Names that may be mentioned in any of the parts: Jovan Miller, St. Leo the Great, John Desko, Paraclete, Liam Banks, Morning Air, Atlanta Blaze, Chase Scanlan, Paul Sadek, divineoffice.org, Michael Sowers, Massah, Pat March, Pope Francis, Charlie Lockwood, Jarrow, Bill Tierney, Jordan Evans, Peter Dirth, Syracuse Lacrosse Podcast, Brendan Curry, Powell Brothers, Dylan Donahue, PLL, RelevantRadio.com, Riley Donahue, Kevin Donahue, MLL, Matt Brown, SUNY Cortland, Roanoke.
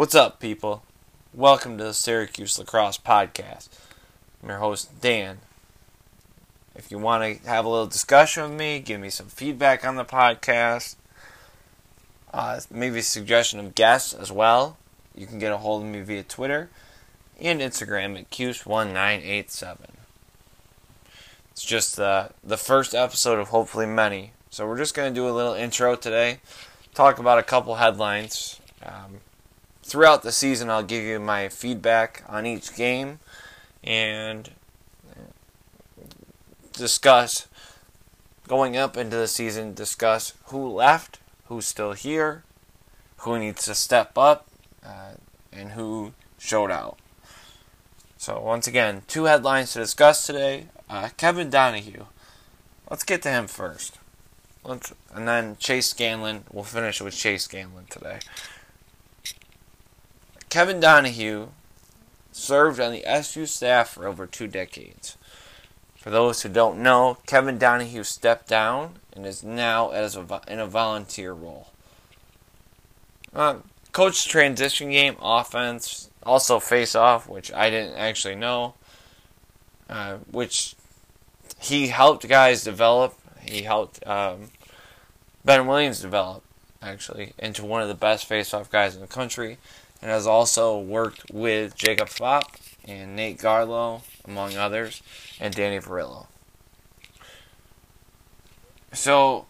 What's up, people? Welcome to the Syracuse Lacrosse Podcast. I'm your host, Dan. If you want to have a little discussion with me, give me some feedback on the podcast, maybe a suggestion of guests as well, you can get a hold of me via Twitter and Instagram at Cuse1987. It's just the first episode of hopefully many. So we're just going to do a little intro today, talk about a couple headlines. Throughout the season, I'll give you my feedback on each game and discuss, going up into the season, discuss who left, who's still here, who needs to step up, and who showed out. So once again, two headlines to discuss today. Kevin Donahue. Let's get to him first. And then Chase Scanlan. We'll finish with Chase Scanlan today. Kevin Donahue served on the SU staff for over 2 decades. For those who don't know, Kevin Donahue stepped down and is now in a volunteer role. Coach transition game, offense, also face-off, which I didn't actually know, which he helped guys develop. He helped Ben Williams develop, actually, into one of the best face-off guys in the country, and has also worked with Jacob Fopp and Nate Garlow, among others, and Danny Varillo. So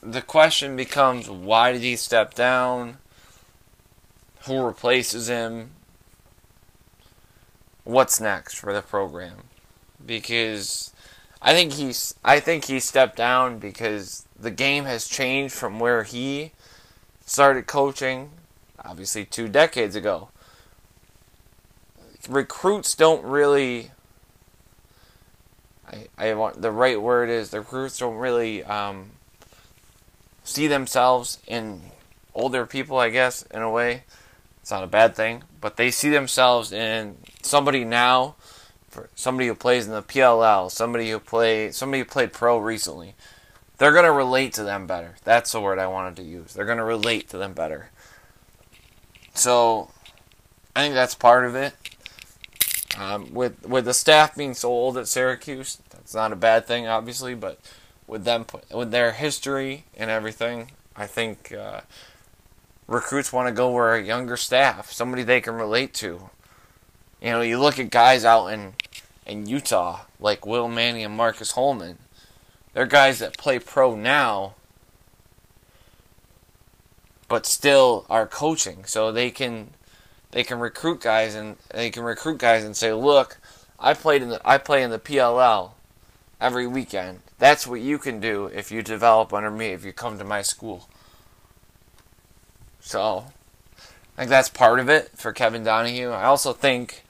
the question becomes, why did he step down? Who replaces him? What's next for the program? Because I think he stepped down because the game has changed from where he started coaching, obviously 2 decades ago. Recruits don't really, the recruits don't really see themselves in older people, I guess, in a way. It's not a bad thing, but they see themselves in somebody now, somebody who plays in the PLL, somebody who played pro recently. They're going to relate to them better. That's the word I wanted to use. They're going to relate to them better. So I think that's part of it. With the staff being so old at Syracuse, that's not a bad thing, obviously. But with their history and everything, I think recruits want to go where a younger staff, somebody they can relate to. You know, you look at guys out in Utah like Will Mannion and Marcus Holman. They're guys that play pro now, but still are coaching, so they can recruit guys and say, look, I play in the PLL every weekend. That's what you can do if you develop under me, if you come to my school. So I think that's part of it for Kevin Donahue. I also think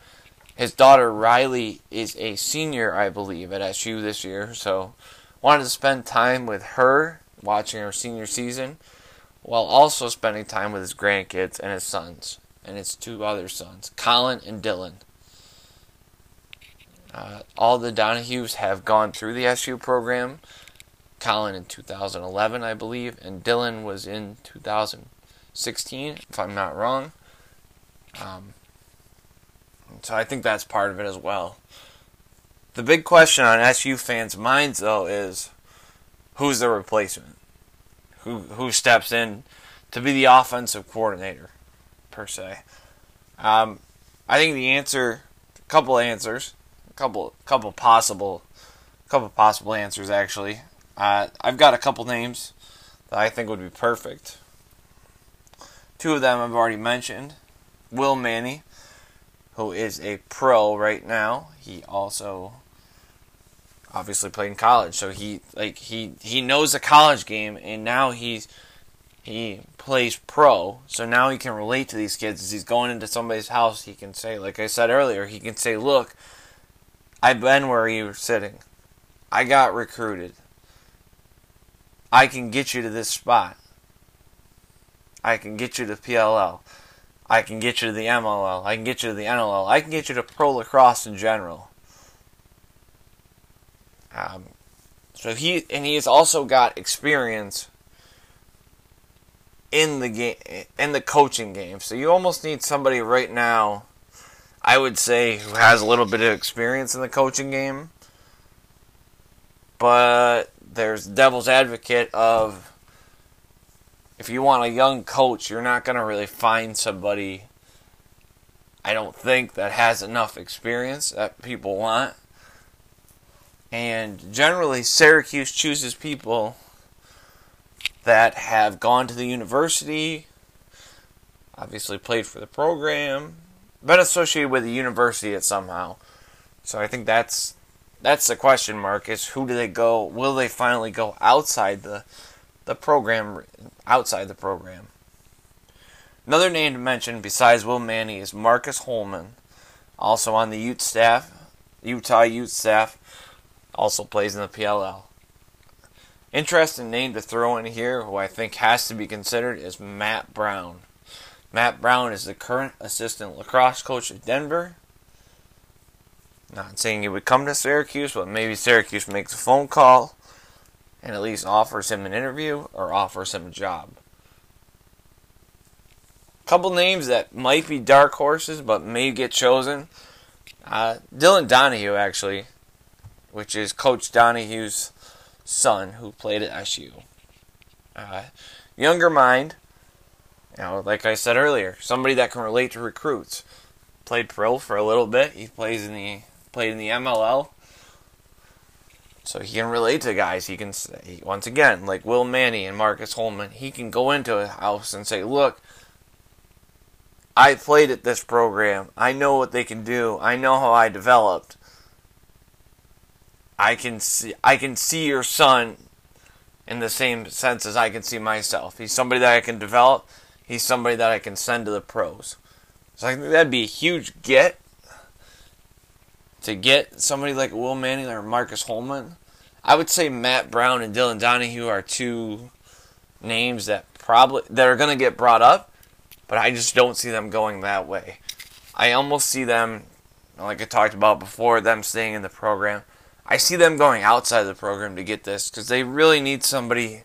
his daughter Riley is a senior, I believe, at SU this year, so wanted to spend time with her, watching her senior season, while also spending time with his grandkids and his sons, and his 2 other sons, Colin and Dylan. All the Donahues have gone through the SU program. Colin in 2011, I believe, and Dylan was in 2016, if I'm not wrong. So I think that's part of it as well. The big question on SU fans' minds, though, is who's the replacement? Who steps in to be the offensive coordinator, per se? I think the answer, a couple possible answers, actually. I've got a couple names that I think would be perfect. 2 of them I've already mentioned. Will Mannion, who is a pro right now. He also obviously played in college, so he knows the college game, and now he plays pro, so now he can relate to these kids. As he's going into somebody's house, he can say, like I said earlier, he can say, look, I've been where you were sitting. I got recruited. I can get you to this spot. I can get you to PLL. I can get you to the MLL. I can get you to the NLL. I can get you to pro lacrosse in general. So he has also got experience in the game, in the coaching game. So you almost need somebody right now, I would say, who has a little bit of experience in the coaching game. But there's devil's advocate of, if you want a young coach, you're not going to really find somebody, I don't think, that has enough experience that people want. And generally, Syracuse chooses people that have gone to the university, obviously played for the program, been associated with the university somehow. So I think that's the question mark, is who do they go? Will they finally go outside the program? Outside the program. Another name to mention besides Will Mannion is Marcus Holman, also on the Ute staff, Utah Utes staff, also plays in the PLL. Interesting name to throw in here, who I think has to be considered, is Matt Brown. Matt Brown is the current assistant lacrosse coach at Denver. Not saying he would come to Syracuse, but maybe Syracuse makes a phone call and at least offers him an interview or offers him a job. A couple names that might be dark horses but may get chosen. Dylan Donahue, actually, which is Coach Donahue's son, who played at SU. Younger mind, you know, like I said earlier, somebody that can relate to recruits. Played pro for a little bit. He played in the MLL. So he can relate to guys. He can, once again, like Will Mannion and Marcus Holman, he can go into a house and say, look, I played at this program. I know what they can do. I know how I developed. I can see your son in the same sense as I can see myself. He's somebody that I can develop. He's somebody that I can send to the pros. So I think that'd be a huge get, to get somebody like Will Mannion or Marcus Holman. I would say Matt Brown and Dylan Donahue are two names that are going to get brought up, but I just don't see them going that way. I almost see them, like I talked about before, them staying in the program. I see them going outside of the program to get this, because they really need somebody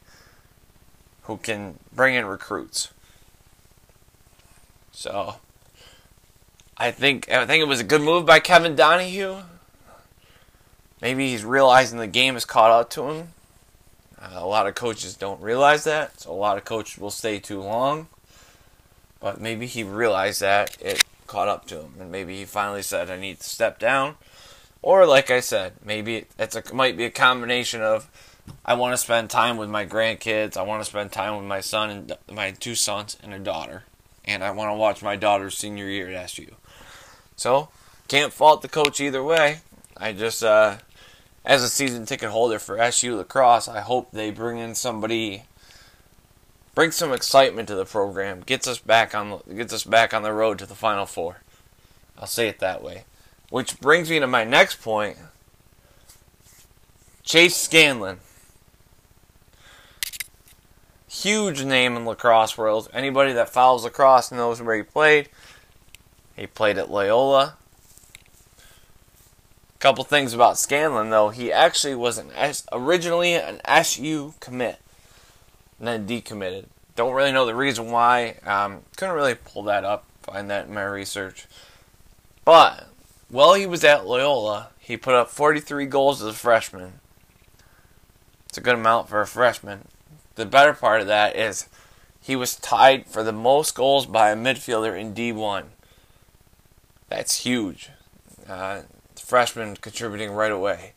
who can bring in recruits. So I think it was a good move by Kevin Donahue. Maybe he's realizing the game has caught up to him. A lot of coaches don't realize that, so a lot of coaches will stay too long. But maybe he realized that it caught up to him, and maybe he finally said, I need to step down. Or, like I said, maybe it might be a combination of, I want to spend time with my grandkids, I want to spend time with my son and my two sons and a daughter, and I want to watch my daughter's senior year at SU. So, can't fault the coach either way. I just, as a season ticket holder for SU Lacrosse, I hope they bring in somebody, bring some excitement to the program, gets us back on the road to the Final Four. I'll say it that way. Which brings me to my next point. Chase Scanlan. Huge name in lacrosse world. Anybody that follows lacrosse knows where he played. He played at Loyola. A couple things about Scanlan, though. He actually was originally an SU commit, and then decommitted. Don't really know the reason why. Couldn't really pull that up, find that in my research. But while he was at Loyola, he put up 43 goals as a freshman. It's a good amount for a freshman. The better part of that is he was tied for the most goals by a midfielder in D1. That's huge. Freshman contributing right away.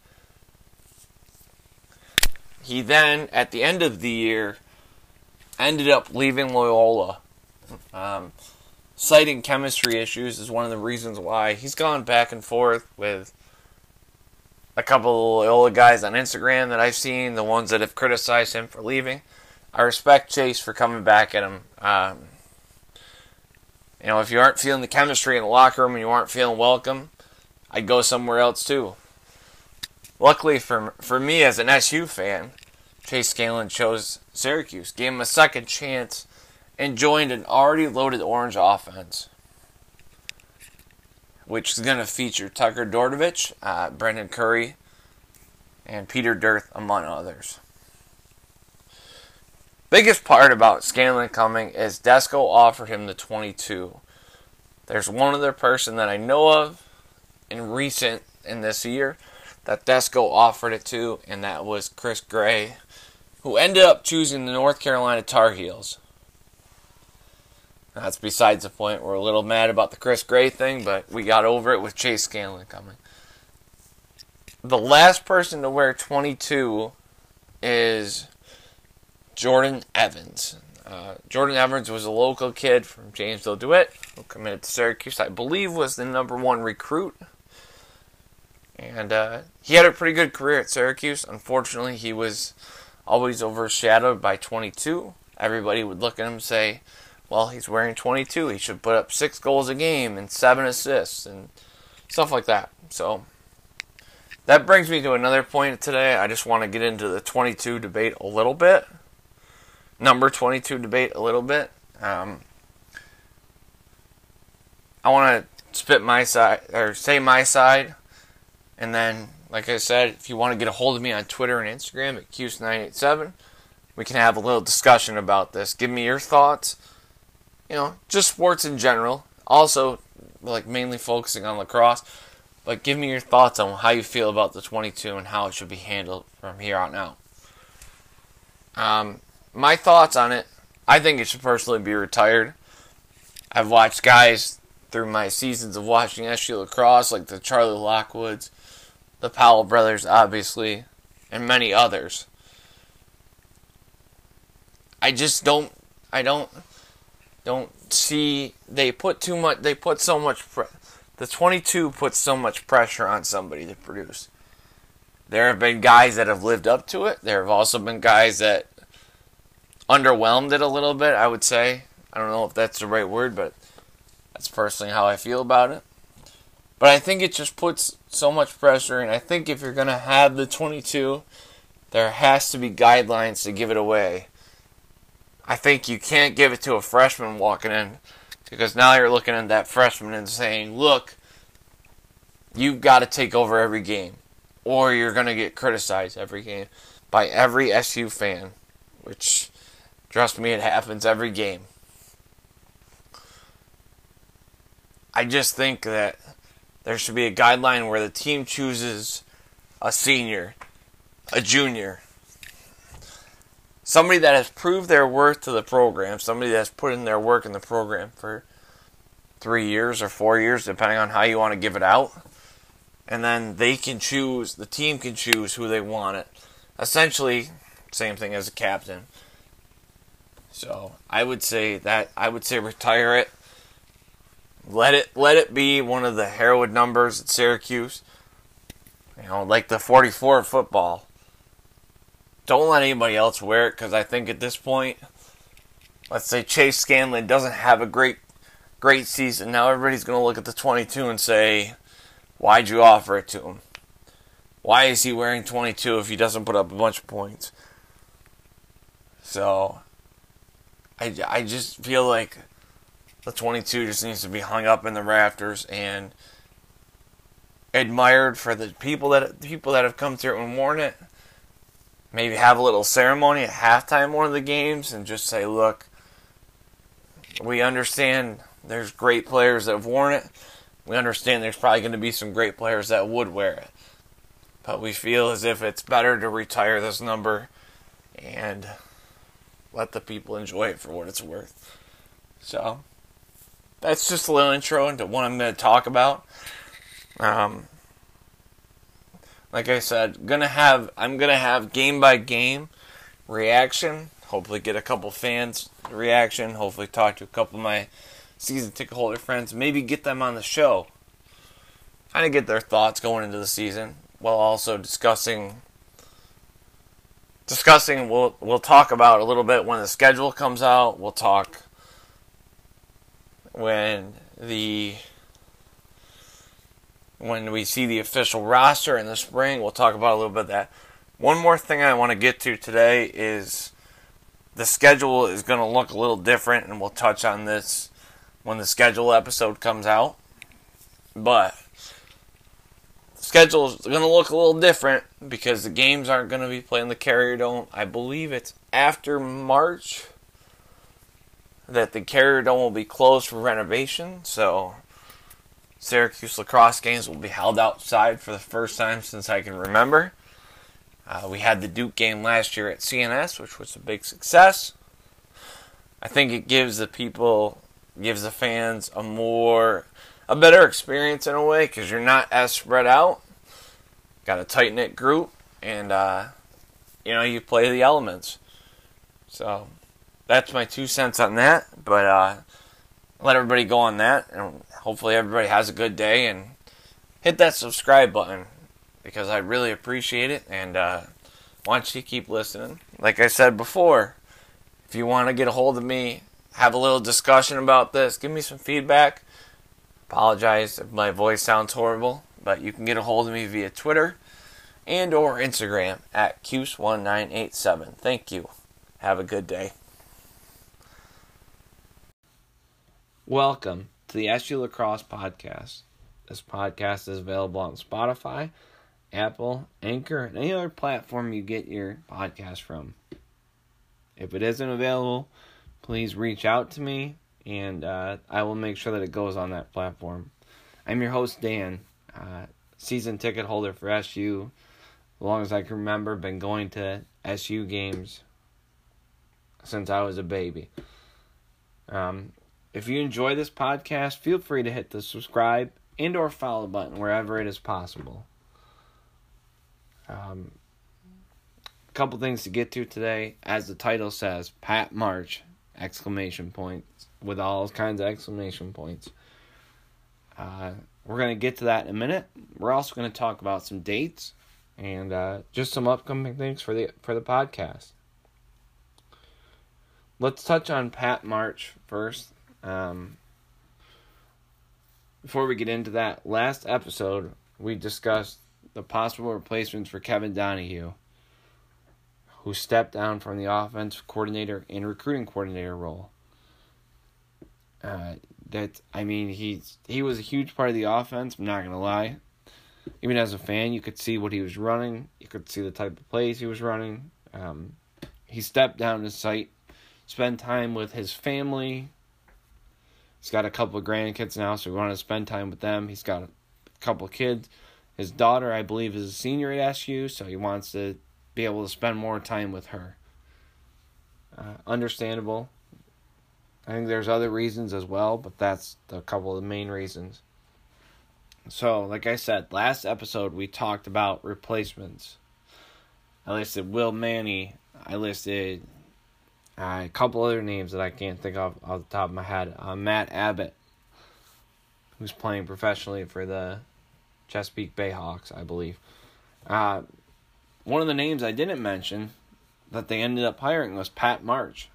He then, at the end of the year, ended up leaving Loyola. Citing chemistry issues is one of the reasons why. He's gone back and forth with a couple of Loyola guys on Instagram that I've seen, the ones that have criticized him for leaving. I respect Chase for coming back at him. You know, if you aren't feeling the chemistry in the locker room and you aren't feeling welcome, I'd go somewhere else too. Luckily for me as an SU fan, Chase Scanlan chose Syracuse, gave him a second chance, and joined an already loaded Orange offense, which is going to feature Tucker Dordovich, Brendan Curry, and Peter Dirth, among others. Biggest part about Scanlan coming is Desko offered him the 22. There's one other person that I know of in this year that Desko offered it to, and that was Chris Gray, who ended up choosing the North Carolina Tar Heels. That's besides the point. We're a little mad about the Chris Gray thing, but we got over it with Chase Scanlan coming. The last person to wear 22 is Jordan Evans. Jordan Evans was a local kid from Jamesville DeWitt who committed to Syracuse. I believe was the #1 recruit. And he had a pretty good career at Syracuse. Unfortunately, he was always overshadowed by 22. Everybody would look at him and say, well, he's wearing 22. He should put up 6 goals a game and 7 assists and stuff like that. So that brings me to another point today. I just want to get into the 22 debate a little bit. Number 22 debate a little bit. I want to spit my side, or say my side, and then, like I said, if you want to get a hold of me on Twitter and Instagram at Cuse987, we can have a little discussion about this. Give me your thoughts. You know, just sports in general. Also, like, mainly focusing on lacrosse. But give me your thoughts on how you feel about the 22 and how it should be handled from here on out. My thoughts on it, I think it should personally be retired. I've watched guys through my seasons of watching SU lacrosse, like the Charlie Lockwoods, the Powell Brothers, obviously, and many others. I don't see the 22 puts so much pressure on somebody to produce. There have been guys that have lived up to it. There have also been guys that underwhelmed it a little bit, I would say. I don't know if that's the right word, but that's personally how I feel about it. But I think it just puts so much pressure, and I think if you're going to have the 22, there has to be guidelines to give it away. I think you can't give it to a freshman walking in, because now you're looking at that freshman and saying, look, you've got to take over every game, or you're going to get criticized every game by every SU fan, which, trust me, it happens every game. I just think that there should be a guideline where the team chooses a senior, a junior, somebody that has proved their worth to the program, somebody that's put in their work in the program for 3 years or 4 years, depending on how you want to give it out. And then they can choose, the team can choose who they want it. Essentially, same thing as a captain. So I would say retire it. Let it be one of the heroin numbers at Syracuse. You know, like the 44 football. Don't let anybody else wear it, because I think at this point, let's say Chase Scanlan doesn't have a great season. Now everybody's going to look at the 22 and say, why'd you offer it to him? Why is he wearing 22 if he doesn't put up a bunch of points? So I just feel like the 22 just needs to be hung up in the rafters and admired for the people that have come through and worn it. Maybe have a little ceremony at halftime one of the games and just say, look, we understand there's great players that have worn it. We understand there's probably going to be some great players that would wear it. But we feel as if it's better to retire this number and let the people enjoy it for what it's worth. So that's just a little intro into what I'm going to talk about. Like I said, I'm gonna have game by game reaction. Hopefully, get a couple fans' reaction. Hopefully, talk to a couple of my season ticket holder friends. Maybe get them on the show. Kind of get their thoughts going into the season, while also discussing. We'll talk about a little bit when the schedule comes out. We'll talk when we see the official roster in the spring. We'll talk about a little bit of that. One more thing I want to get to today is the schedule is going to look a little different, and we'll touch on this when the schedule episode comes out. But schedule's going to look a little different because the games aren't going to be playing the Carrier Dome. I believe it's after March that the Carrier Dome will be closed for renovation. So Syracuse lacrosse games will be held outside for the first time since I can remember. We had the Duke game last year at CNS, which was a big success. I think it gives the people, gives the fans a better experience in a way, because you're not as spread out. Got a tight-knit group, and, you play the elements. So that's my 2 cents on that, but let everybody go on that, and hopefully everybody has a good day, and hit that subscribe button, because I really appreciate it, and want you to keep listening. Like I said before, if you want to get a hold of me, have a little discussion about this, give me some feedback. Apologize if my voice sounds horrible, but you can get a hold of me via Twitter and or Instagram at Cuse1987. Thank you. Have a good day. Welcome to the SU Lacrosse Podcast. This podcast is available on Spotify, Apple, Anchor, and any other platform you get your podcast from. If it isn't available, please reach out to me, and I will make sure that it goes on that platform. I'm your host, Dan, season ticket holder for SU. As long as I can remember, been going to SU games since I was a baby. If you enjoy this podcast, feel free to hit the subscribe and or follow button wherever it is possible. A couple things to get to today. As the title says, Pat March, exclamation points, with all kinds of exclamation points. We're going to get to that in a minute. We're also going to talk about some dates and just some upcoming things for the podcast. Let's touch on Pat March first. Before we get into that, last episode we discussed the possible replacements for Kevin Donahue, who stepped down from the offensive coordinator and recruiting coordinator role. He was a huge part of the offense, I'm not going to lie. Even as a fan, you could see what he was running. You could see the type of plays he was running. He stepped down to site, spent time with his family. He's got a couple of grandkids now, so we want to spend time with them. He's got a couple of kids. His daughter, I believe, is a senior at SU, so he wants to be able to spend more time with her. Understandable. I think there's other reasons as well, but that's a couple of the main reasons. So, like I said, last episode we talked about replacements. I listed Will Mannion. I listed a couple other names that I can't think of off the top of my head. Matt Abbott, who's playing professionally for the Chesapeake Bayhawks, I believe. One of the names I didn't mention that they ended up hiring was Pat March.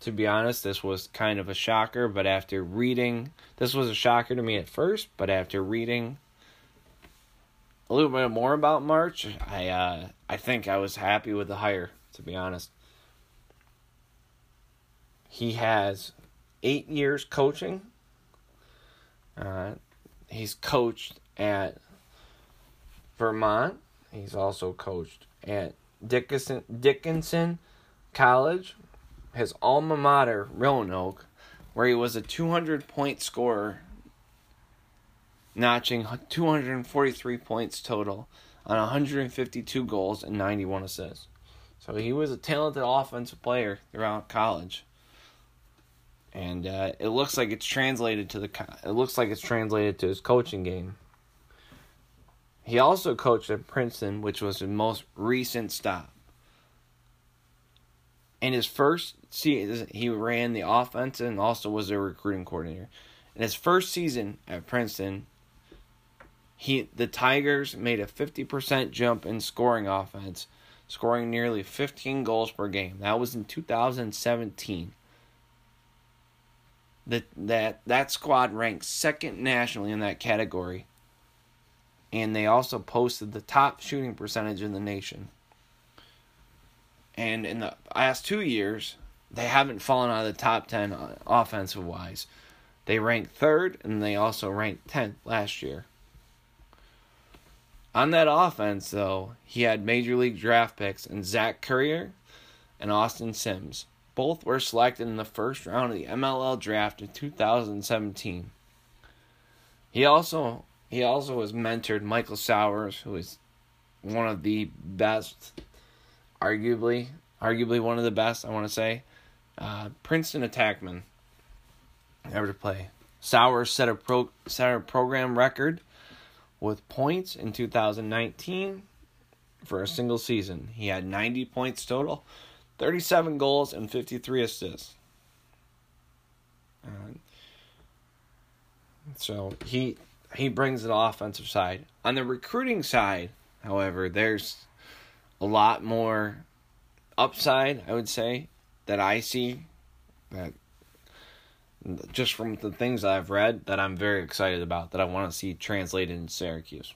To be honest, this was kind of a shocker, but after reading... This was a shocker to me at first, but after reading a little bit more about March, I think I was happy with the hire, to be honest. He has 8 years coaching. He's coached at Vermont. He's also coached at Dickinson College, his alma mater, Roanoke, where he was a 200-point scorer, notching 243 points total on 152 goals and 91 assists. So he was a talented offensive player throughout college, and it looks like it's translated to his coaching game. He also coached at Princeton, which was his most recent stop. In his first season, he ran the offense and also was their recruiting coordinator. In his first season at Princeton, the Tigers made a 50% jump in scoring offense, scoring nearly 15 goals per game. That was in 2017. That squad ranked second nationally in that category. And they also posted the top shooting percentage in the nation. And in the last 2 years, they haven't fallen out of the top 10 offensive-wise. They ranked third, and they also ranked 10th last year. On that offense, though, he had Major League draft picks in Zach Currier and Austin Sims. Both were selected in the first round of the MLL draft in 2017. He also has mentored Michael Sowers, who is one of the best, arguably one of the best, I want to say, Princeton attackman ever to play. Sowers set a program record with points in 2019 for a single season. He had 90 points total, 37 goals, and 53 assists. So he brings the offensive side. On the recruiting side, however, there's a lot more upside, I would say, that I see, that just from the things that I've read, that I'm very excited about, that I want to see translated in Syracuse.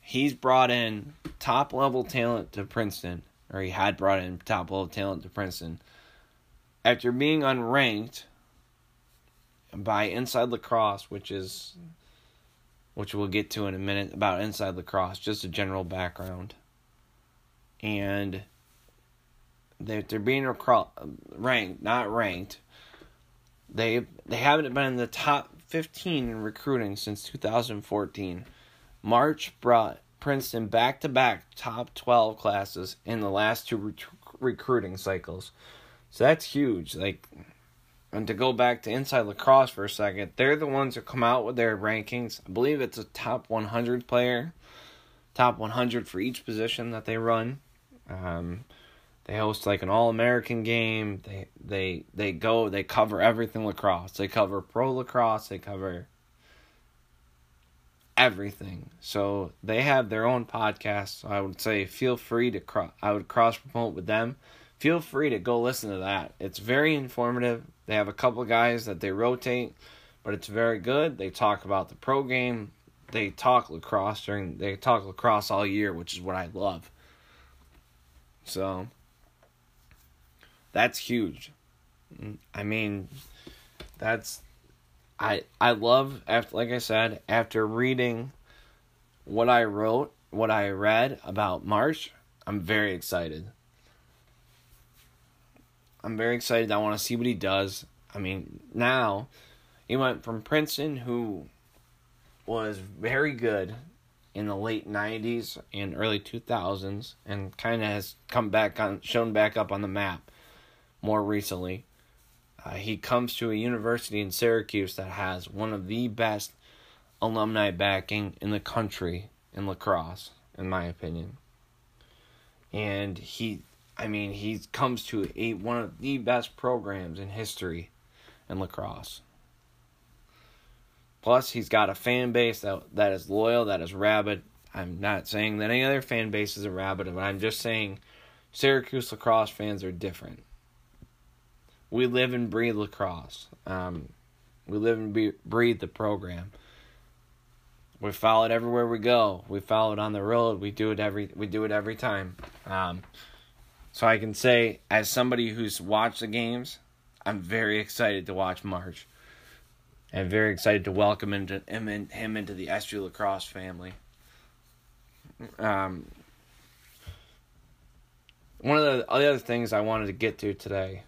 He's brought in top-level talent to Princeton, or he had brought in top-level talent to Princeton. After being unranked by Inside Lacrosse, which we'll get to in a minute about Inside Lacrosse, just a general background. And they're being ranked. They haven't been in the top 15 in recruiting since 2014. March brought Princeton back-to-back top 12 classes in the last two recruiting cycles. So that's huge. And to go back to Inside Lacrosse for a second, they're the ones who come out with their rankings. I believe it's a top 100 player, top 100 for each position that they run. They host an All-American game. They cover everything lacrosse. They cover pro lacrosse. They cover everything. So they have their own podcast. So I would say feel free to cross-promote with them. Feel free to go listen to that. It's very informative. They have a couple guys that they rotate, but it's very good. They talk about the pro game. They talk lacrosse all year, which is what I love. So that's huge. I mean, I love, after, like I said, after reading what I read about March, I'm very excited. I want to see what he does. I mean, now he went from Princeton, who was very good in the late 90s and early 2000s, and kind of has come back on, shown back up on the map more recently. He comes to a university in Syracuse that has one of the best alumni backing in the country in lacrosse, in my opinion. And he comes to one of the best programs in history in lacrosse. Plus, he's got a fan base that is loyal, that is rabid. I'm not saying that any other fan base is a rabid, but I'm just saying Syracuse lacrosse fans are different. We live and breathe lacrosse. We live and breathe the program. We follow it everywhere we go. We follow it on the road. We do it every time. So I can say, as somebody who's watched the games, I'm very excited to watch March. I'm very excited to welcome him into the SU Lacrosse family. One of the other things I wanted to get to today,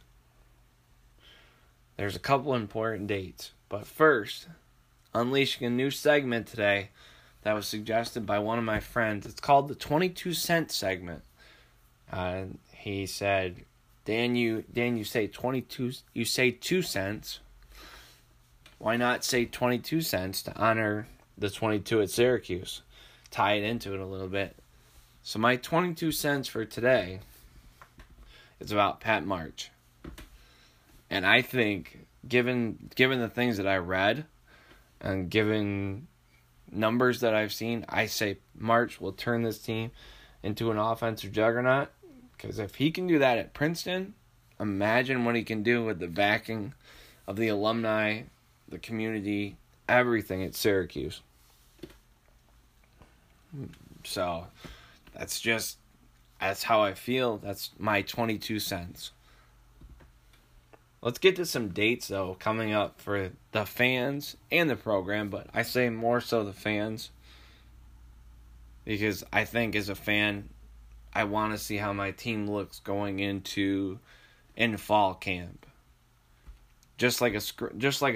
there's a couple important dates. But first, unleashing a new segment today that was suggested by one of my friends. It's called the 22-cent segment. He said, Dan, you say 2 cents. Why not say 22 cents to honor the 22 at Syracuse? Tie it into it a little bit. So my 22 cents for today is about Pat March. And I think, given the things that I read and given numbers that I've seen, I say March will turn this team into an offensive juggernaut. Because if he can do that at Princeton, imagine what he can do with the backing of the alumni, the community, everything at Syracuse. So that's how I feel. That's my 22 cents. Let's get to some dates, though, coming up for the fans and the program, but I say more so the fans because I think as a fan, I want to see how my team looks going into fall camp. Just like a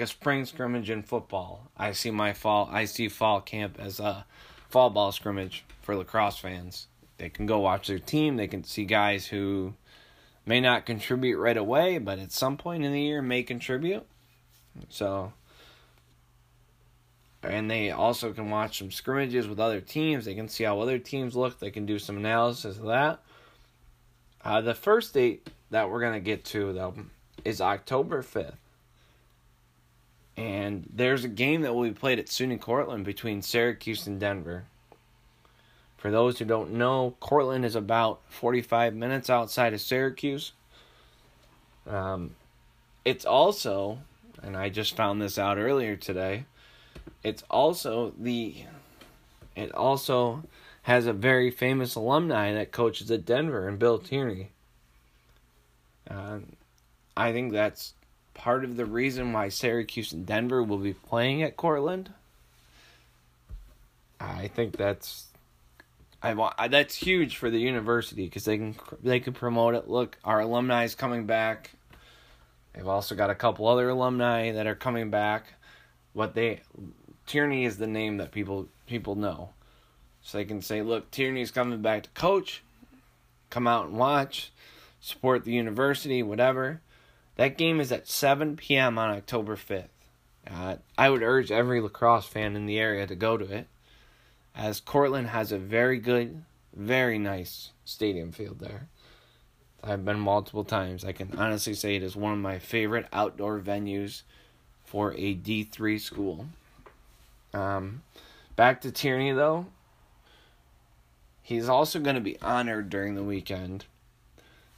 spring scrimmage in football, I see fall camp as a fall ball scrimmage for lacrosse fans. They can go watch their team. They can see guys who may not contribute right away, but at some point in the year may contribute. So, and they also can watch some scrimmages with other teams. They can see how other teams look. They can do some analysis of that. The first date that we're going to get to, though, is October 5th. And there's a game that will be played at SUNY Cortland between Syracuse and Denver. For those who don't know, Cortland is about 45 minutes outside of Syracuse. It's also, and I just found this out earlier today, it also has a very famous alumni that coaches at Denver, and Bill Tierney. I think that's part of the reason why Syracuse and Denver will be playing at Cortland. I think that's huge for the university because they can promote it. Look, our alumni is coming back. They've also got a couple other alumni that are coming back. Tierney is the name that people know, so they can say, "Look, Tierney's coming back to coach. Come out and watch, support the university, whatever." That game is at 7 p.m. on October 5th. I would urge every lacrosse fan in the area to go to it, as Cortland has a very good, very nice stadium field there. I've been multiple times. I can honestly say it is one of my favorite outdoor venues for a D3 school. Back to Tierney, though. He's also going to be honored during the weekend.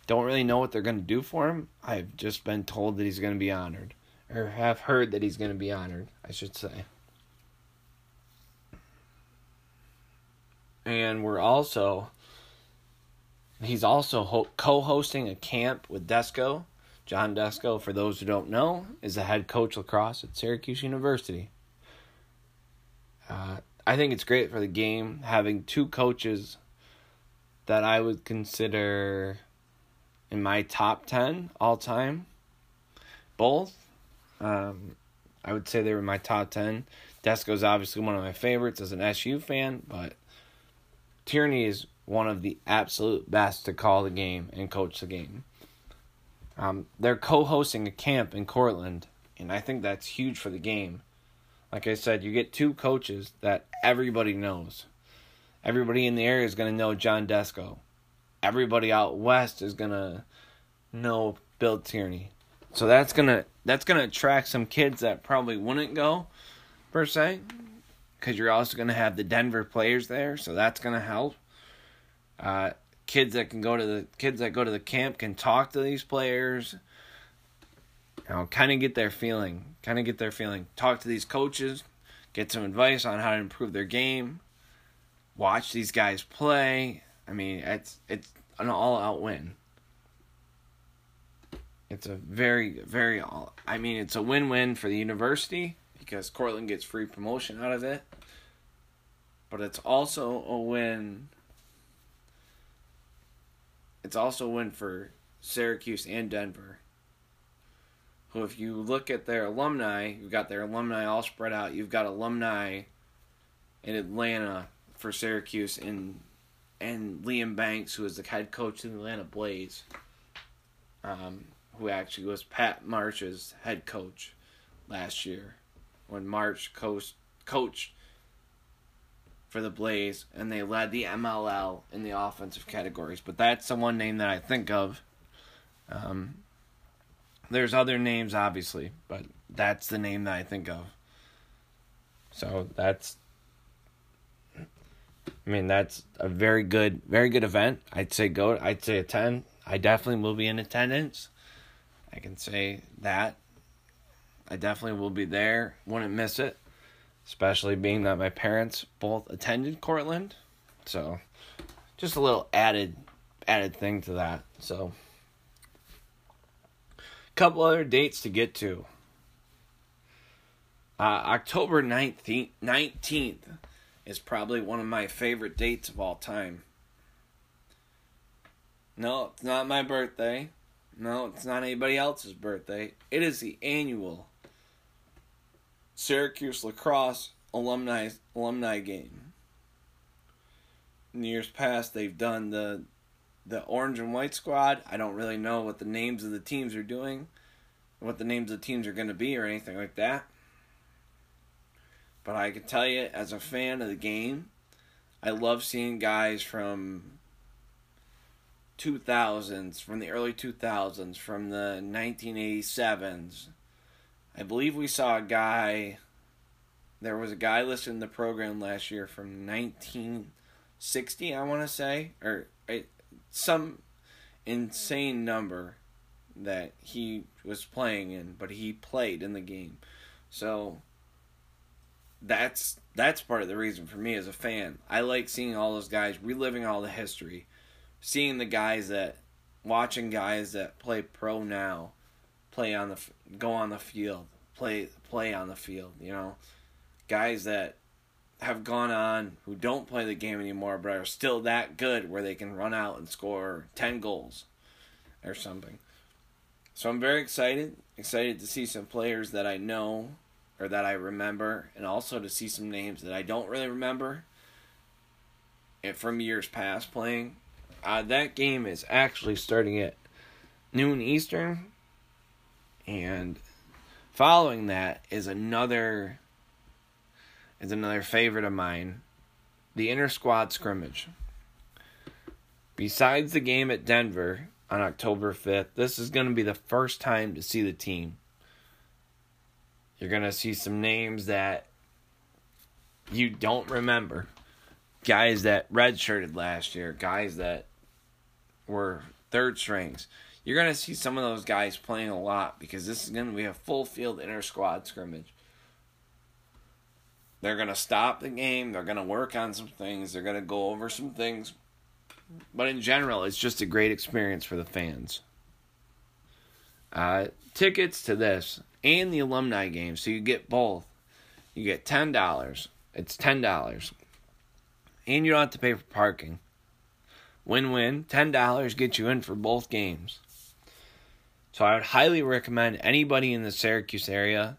Don't really know what they're going to do for him. I've just been told that he's going to be honored. Or have heard that he's going to be honored, I should say. And he's also co-hosting a camp with Desko. John Desko, for those who don't know, is the head coach lacrosse at Syracuse University. I think it's great for the game having two coaches that I would consider in my top 10 all time. Both. I would say they were my top 10. Desko's obviously one of my favorites as an SU fan, but Tierney is one of the absolute best to call the game and coach the game. They're co-hosting a camp in Cortland, and I think that's huge for the game. Like I said, you get two coaches that everybody knows. Everybody in the area is going to know John Desko. Everybody out west is going to know Bill Tierney. So that's going to attract some kids that probably wouldn't go, per se, because you're also going to have the Denver players there, so that's going to help. Kids that go to the camp can talk to these players, kind of get their feeling. Talk to these coaches, get some advice on how to improve their game. Watch these guys play. I mean, it's an all-out win. It's a very, very it's a win-win for the university, because Cortland gets free promotion out of it. But it's also a win. It's also a win for Syracuse and Denver, who, if you look at their alumni, you've got their alumni all spread out. You've got alumni in Atlanta for Syracuse and Liam Banks, who is the head coach of the Atlanta Blaze, who actually was Pat March's head coach last year, when March coached for the Blaze, and they led the MLL in the offensive categories. But that's the one name that I think of. There's other names, obviously, but that's the name that I think of. So that's a very good, very good event. I'd say attend. I definitely will be in attendance. I can say that. I definitely will be there. Wouldn't miss it, especially being that my parents both attended Cortland. So, just a little added thing to that. So, Couple other dates to get to. October 19th is probably one of my favorite dates of all time. No, it's not my birthday. No, it's not anybody else's birthday. It is the annual Syracuse Lacrosse alumni game. In years past, they've done the orange and white squad. I don't really know what the names of the teams are doing, what the names of the teams are going to be or anything like that. But I can tell you, as a fan of the game, I love seeing guys from 2000s, from the early 2000s, from the 1987s. I believe we saw a guy, there was a guy listed in the program last year from 1960, I want to say, or some insane number that he was playing in, but he played in the game. So that's part of the reason for me as a fan. I like seeing all those guys, reliving all the history, seeing the guys that, watching guys that play pro now, play on the field, you know, guys that have gone on who don't play the game anymore but are still that good where they can run out and score 10 goals or something. So I'm very excited to see some players that I know or that I remember, and also to see some names that I don't really remember and from years past playing. That game is actually starting at noon Eastern. And following that is another favorite of mine, the inter-squad scrimmage. Besides the game at Denver on October 5th, this is going to be the first time to see the team. You're going to see some names that you don't remember. Guys that redshirted last year, guys that were third strings. You're going to see some of those guys playing a lot because this is going to be a full-field inter-squad scrimmage. They're going to stop the game. They're going to work on some things. They're going to go over some things. But in general, it's just a great experience for the fans. Tickets to this and the alumni game, so you get both. You get $10. It's $10. And you don't have to pay for parking. Win-win. $10 gets you in for both games. So I would highly recommend anybody in the Syracuse area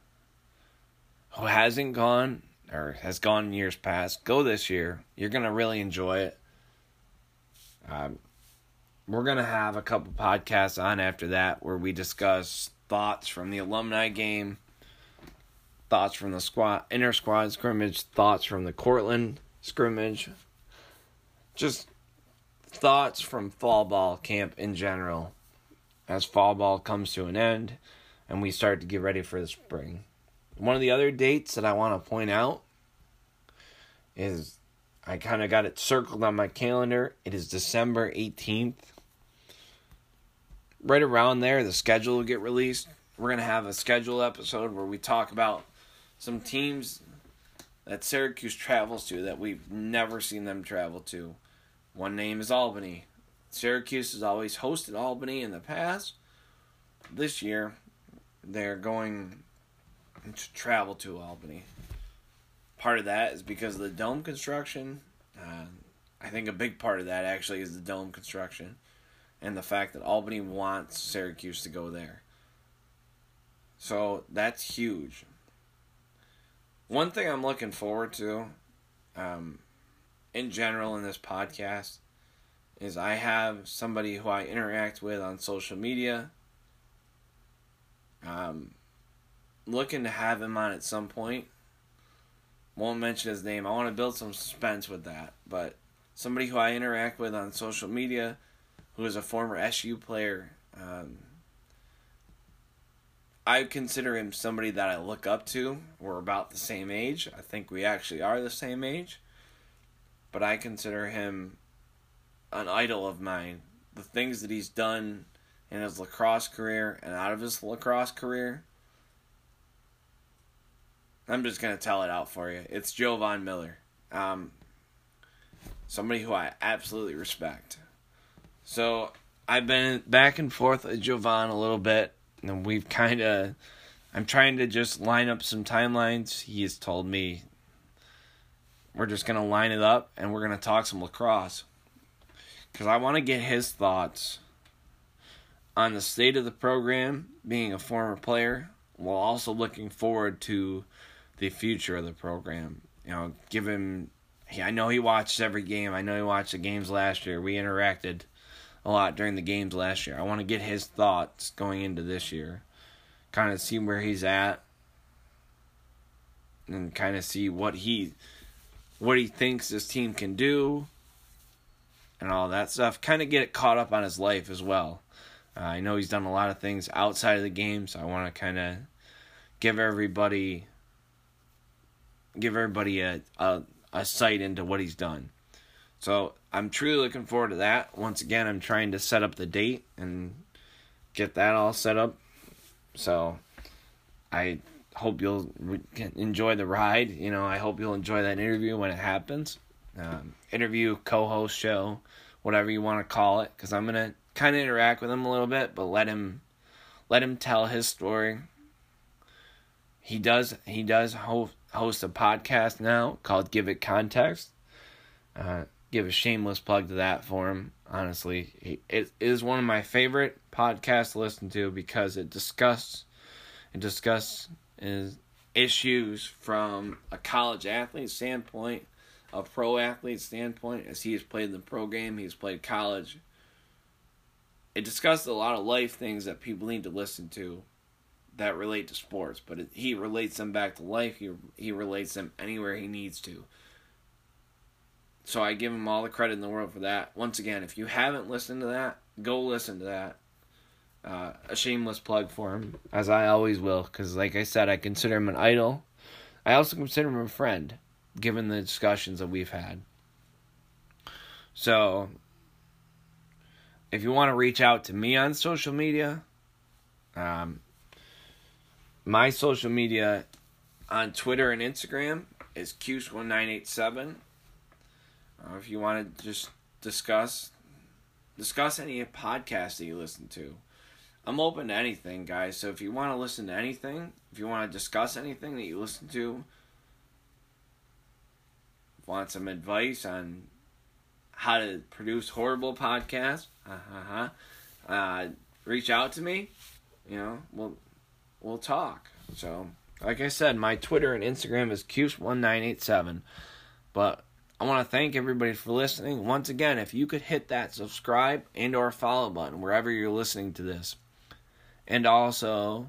who hasn't gone or has gone in years past, go this year. You're going to really enjoy it. We're going to have a couple podcasts on after that where we discuss thoughts from the alumni game, thoughts from the squad, inter-squad scrimmage, thoughts from the Cortland scrimmage, just thoughts from fall ball camp in general as fall ball comes to an end and we start to get ready for the spring. One of the other dates that I want to point out is, I kind of got it circled on my calendar, it is December 18th. Right around there, the schedule will get released. We're going to have a schedule episode where we talk about some teams that Syracuse travels to that we've never seen them travel to. One name is Albany. Syracuse has always hosted Albany in the past. This year, they're going to travel to Albany. Part of that is because of the dome construction. I think a big part of that actually is the dome construction and the fact that Albany wants Syracuse to go there. So that's huge. One thing I'm looking forward to in general in this podcast is I have somebody who I interact with on social media. Looking to have him on at some point. Won't mention his name. I want to build some suspense with that. But somebody who I interact with on social media who is a former SU player. I consider him somebody that I look up to. We're about the same age. I think we actually are the same age. But I consider him an idol of mine. The things that he's done in his lacrosse career and out of his lacrosse career, I'm just going to tell it out for you. It's Jovan Miller. Somebody who I absolutely respect. So I've been back and forth with Jovan a little bit. And we've kind of, I'm trying to just line up some timelines. He has told me we're just going to line it up and we're going to talk some lacrosse. Because I want to get his thoughts on the state of the program, being a former player, while also looking forward to the future of the program. You know, give him, I know he watches every game. I know he watched the games last year. We interacted a lot during the games last year. I want to get his thoughts going into this year, kind of see where he's at, and kind of see what he thinks this team can do and all that stuff. Kind of get caught up on his life as well. I know he's done a lot of things outside of the game, so I want to kind of give everybody a sight into what he's done. So I'm truly looking forward to that. Once again, I'm trying to set up the date and get that all set up. So I hope you'll enjoy the ride. You know, I hope you'll enjoy that interview when it happens. Interview, co-host show, whatever you want to call it, because I'm going to kind of interact with him a little bit, but let him tell his story. He does host a podcast now called Give It Context. Give a shameless plug to that for him. Honestly, it is one of my favorite podcasts to listen to because it discusses issues from a college athlete standpoint, a pro athlete standpoint, as he has played the pro game, he's played college. It discusses a lot of life things that people need to listen to that relate to sports, but he relates them back to life. He relates them anywhere he needs to. So I give him all the credit in the world for that. Once again, if you haven't listened to that, go listen to that. A shameless plug for him, as I always will, because like I said, I consider him an idol. I also consider him a friend, given the discussions that we've had. So if you want to reach out to me on social media, my social media on Twitter and Instagram is Cuse1987. If you want to just discuss any podcast that you listen to, I'm open to anything, guys. So if you want to listen to anything, if you want to discuss anything that you listen to, want some advice on how to produce horrible podcasts, reach out to me. You know, we'll talk. So, like I said, my Twitter and Instagram is Cuse1987. But I want to thank everybody for listening. Once again, if you could hit that subscribe and or follow button wherever you're listening to this. And also,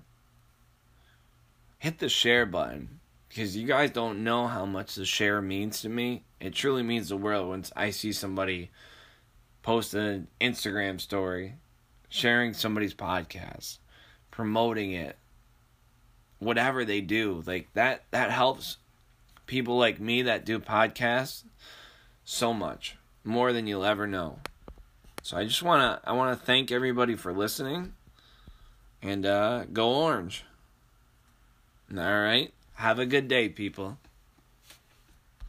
hit the share button, because you guys don't know how much the share means to me. It truly means the world when I see somebody post an Instagram story, sharing somebody's podcast, promoting it, whatever they do. Like that helps people like me that do podcasts so much more than you'll ever know. So I want to thank everybody for listening, and go Orange. All right, have a good day, people.